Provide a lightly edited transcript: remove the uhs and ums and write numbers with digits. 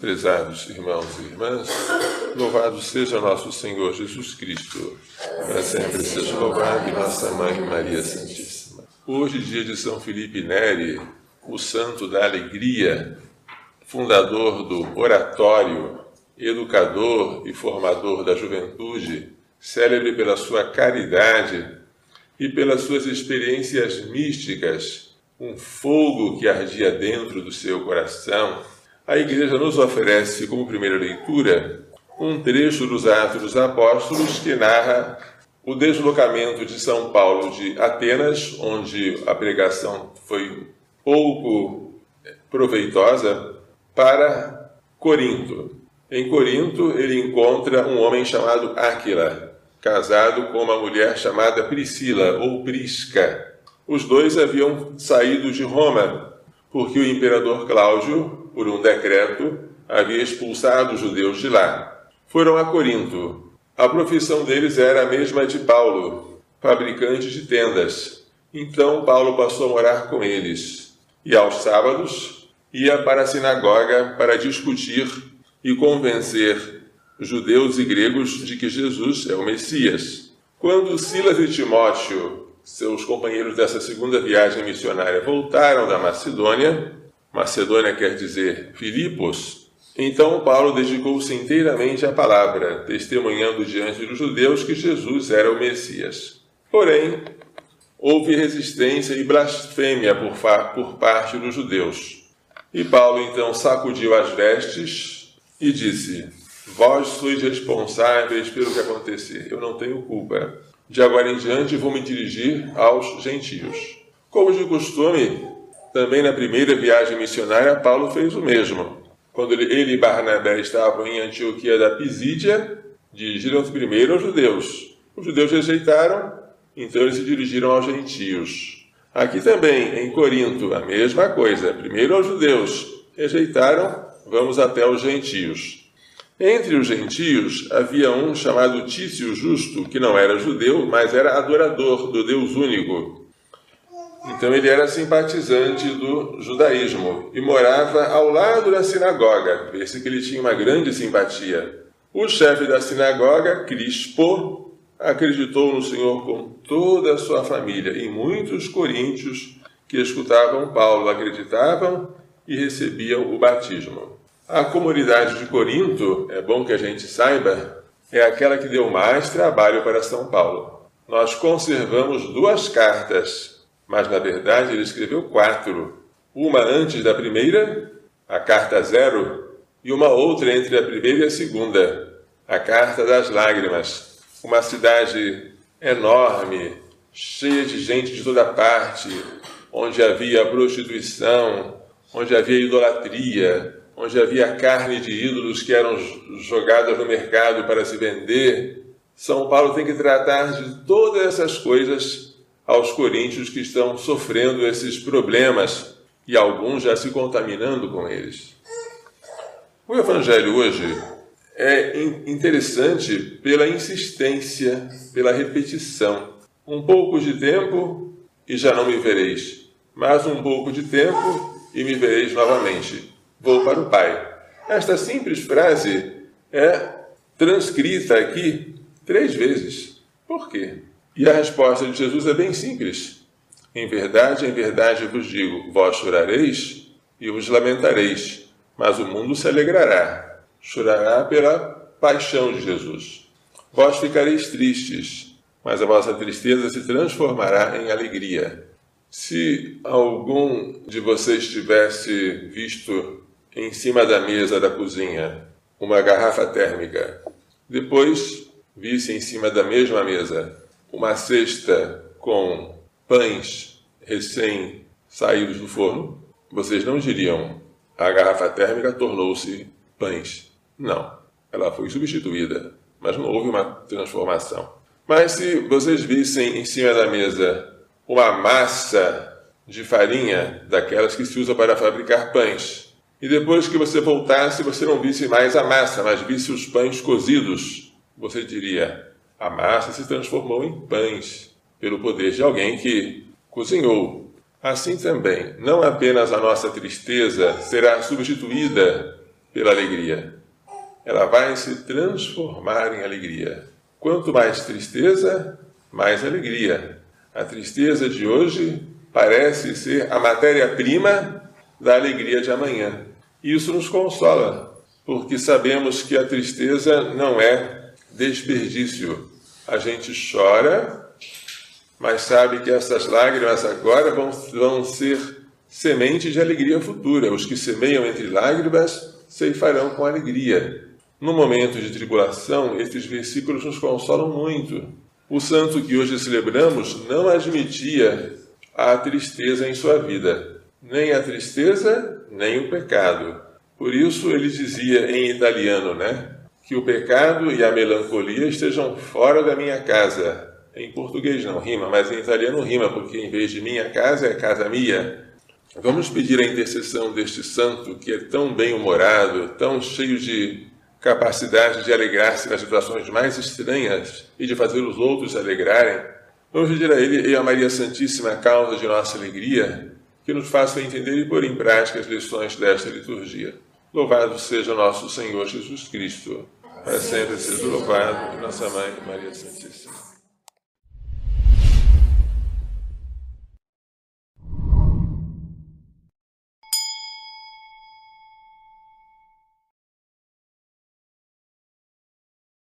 Prezados irmãos e irmãs, louvado seja nosso Senhor Jesus Cristo, para sempre seja louvado e nossa Mãe Maria Santíssima. Hoje, dia de São Felipe Neri, o santo da alegria, fundador do oratório, educador e formador da juventude, célebre pela sua caridade e pelas suas experiências místicas, um fogo que ardia dentro do seu coração, a Igreja nos oferece, como primeira leitura, um trecho dos Atos dos Apóstolos que narra o deslocamento de São Paulo de Atenas, onde a pregação foi pouco proveitosa, para Corinto. Em Corinto, ele encontra um homem chamado Áquila, casado com uma mulher chamada Priscila, ou Prisca. Os dois haviam saído de Roma, porque o imperador Cláudio, por um decreto, havia expulsado os judeus de lá. Foram a Corinto. A profissão deles era a mesma de Paulo, fabricante de tendas. Então Paulo passou a morar com eles, e aos sábados ia para a sinagoga para discutir e convencer judeus e gregos de que Jesus é o Messias. Quando Silas e Timóteo, seus companheiros dessa segunda viagem missionária, voltaram da Macedônia quer dizer Filipos, então Paulo dedicou-se inteiramente à palavra, testemunhando diante dos judeus que Jesus era o Messias. Porém, houve resistência e blasfêmia por parte dos judeus. E Paulo então sacudiu as vestes e disse: vós sois responsáveis pelo que acontecer, eu não tenho culpa. De agora em diante vou me dirigir aos gentios. Como de costume, também na primeira viagem missionária, Paulo fez o mesmo. Quando ele e Barnabé estavam em Antioquia da Pisídia, dirigiram-se primeiro aos judeus. Os judeus rejeitaram, então eles se dirigiram aos gentios. Aqui também, em Corinto, a mesma coisa. Primeiro aos judeus, rejeitaram, vamos até os gentios. Entre os gentios, havia um chamado Tício Justo, que não era judeu, mas era adorador do Deus único. Então ele era simpatizante do judaísmo e morava ao lado da sinagoga. Vê-se que ele tinha uma grande simpatia. O chefe da sinagoga, Crispo, acreditou no Senhor com toda a sua família. E muitos coríntios que escutavam Paulo acreditavam e recebiam o batismo. A comunidade de Corinto, é bom que a gente saiba, é aquela que deu mais trabalho para São Paulo. Nós conservamos 2 cartas, mas, na verdade, ele escreveu 4. Uma antes da primeira, a Carta Zero, e uma outra entre a primeira e a segunda, a Carta das Lágrimas. Uma cidade enorme, cheia de gente de toda parte, onde havia prostituição, onde havia idolatria, onde havia carne de ídolos que eram jogadas no mercado para se vender. São Paulo tem que tratar de todas essas coisas aos coríntios que estão sofrendo esses problemas e alguns já se contaminando com eles. O Evangelho hoje é interessante pela insistência, pela repetição. Um pouco de tempo e já não me vereis, mas um pouco de tempo e me vereis novamente. Vou para o Pai. Esta simples frase é transcrita aqui 3 vezes. Por quê? E a resposta de Jesus é bem simples. Em verdade vos digo, vós chorareis e vos lamentareis, mas o mundo se alegrará, chorará pela paixão de Jesus. Vós ficareis tristes, mas a vossa tristeza se transformará em alegria. Se algum de vocês tivesse visto em cima da mesa da cozinha uma garrafa térmica, depois visse em cima da mesma mesa uma cesta com pães recém-saídos do forno, vocês não diriam: a garrafa térmica tornou-se pães. Não, ela foi substituída, mas não houve uma transformação. Mas se vocês vissem em cima da mesa uma massa de farinha, daquelas que se usa para fabricar pães, e depois que você voltasse, você não visse mais a massa, mas visse os pães cozidos, você diria: a massa se transformou em pães, pelo poder de alguém que cozinhou. Assim também, não apenas a nossa tristeza será substituída pela alegria. Ela vai se transformar em alegria. Quanto mais tristeza, mais alegria. A tristeza de hoje parece ser a matéria-prima da alegria de amanhã. Isso nos consola, porque sabemos que a tristeza não é desperdício. A gente chora, mas sabe que essas lágrimas agora vão ser sementes de alegria futura. Os que semeiam entre lágrimas ceifarão com alegria. No momento de tribulação, estes versículos nos consolam muito. O santo que hoje celebramos não admitia a tristeza em sua vida, nem a tristeza, nem o pecado. Por isso ele dizia em italiano, que o pecado e a melancolia estejam fora da minha casa. Em português não rima, mas em italiano rima, porque em vez de minha casa é casa minha. Vamos pedir a intercessão deste santo que é tão bem-humorado, tão cheio de capacidade de alegrar-se nas situações mais estranhas e de fazer os outros alegrarem. Vamos pedir a ele e a Maria Santíssima, causa de nossa alegria, que nos faça entender e pôr em prática as lições desta liturgia. Louvado seja nosso Senhor Jesus Cristo, para sempre seja louvado, e nossa Mãe Maria Santíssima.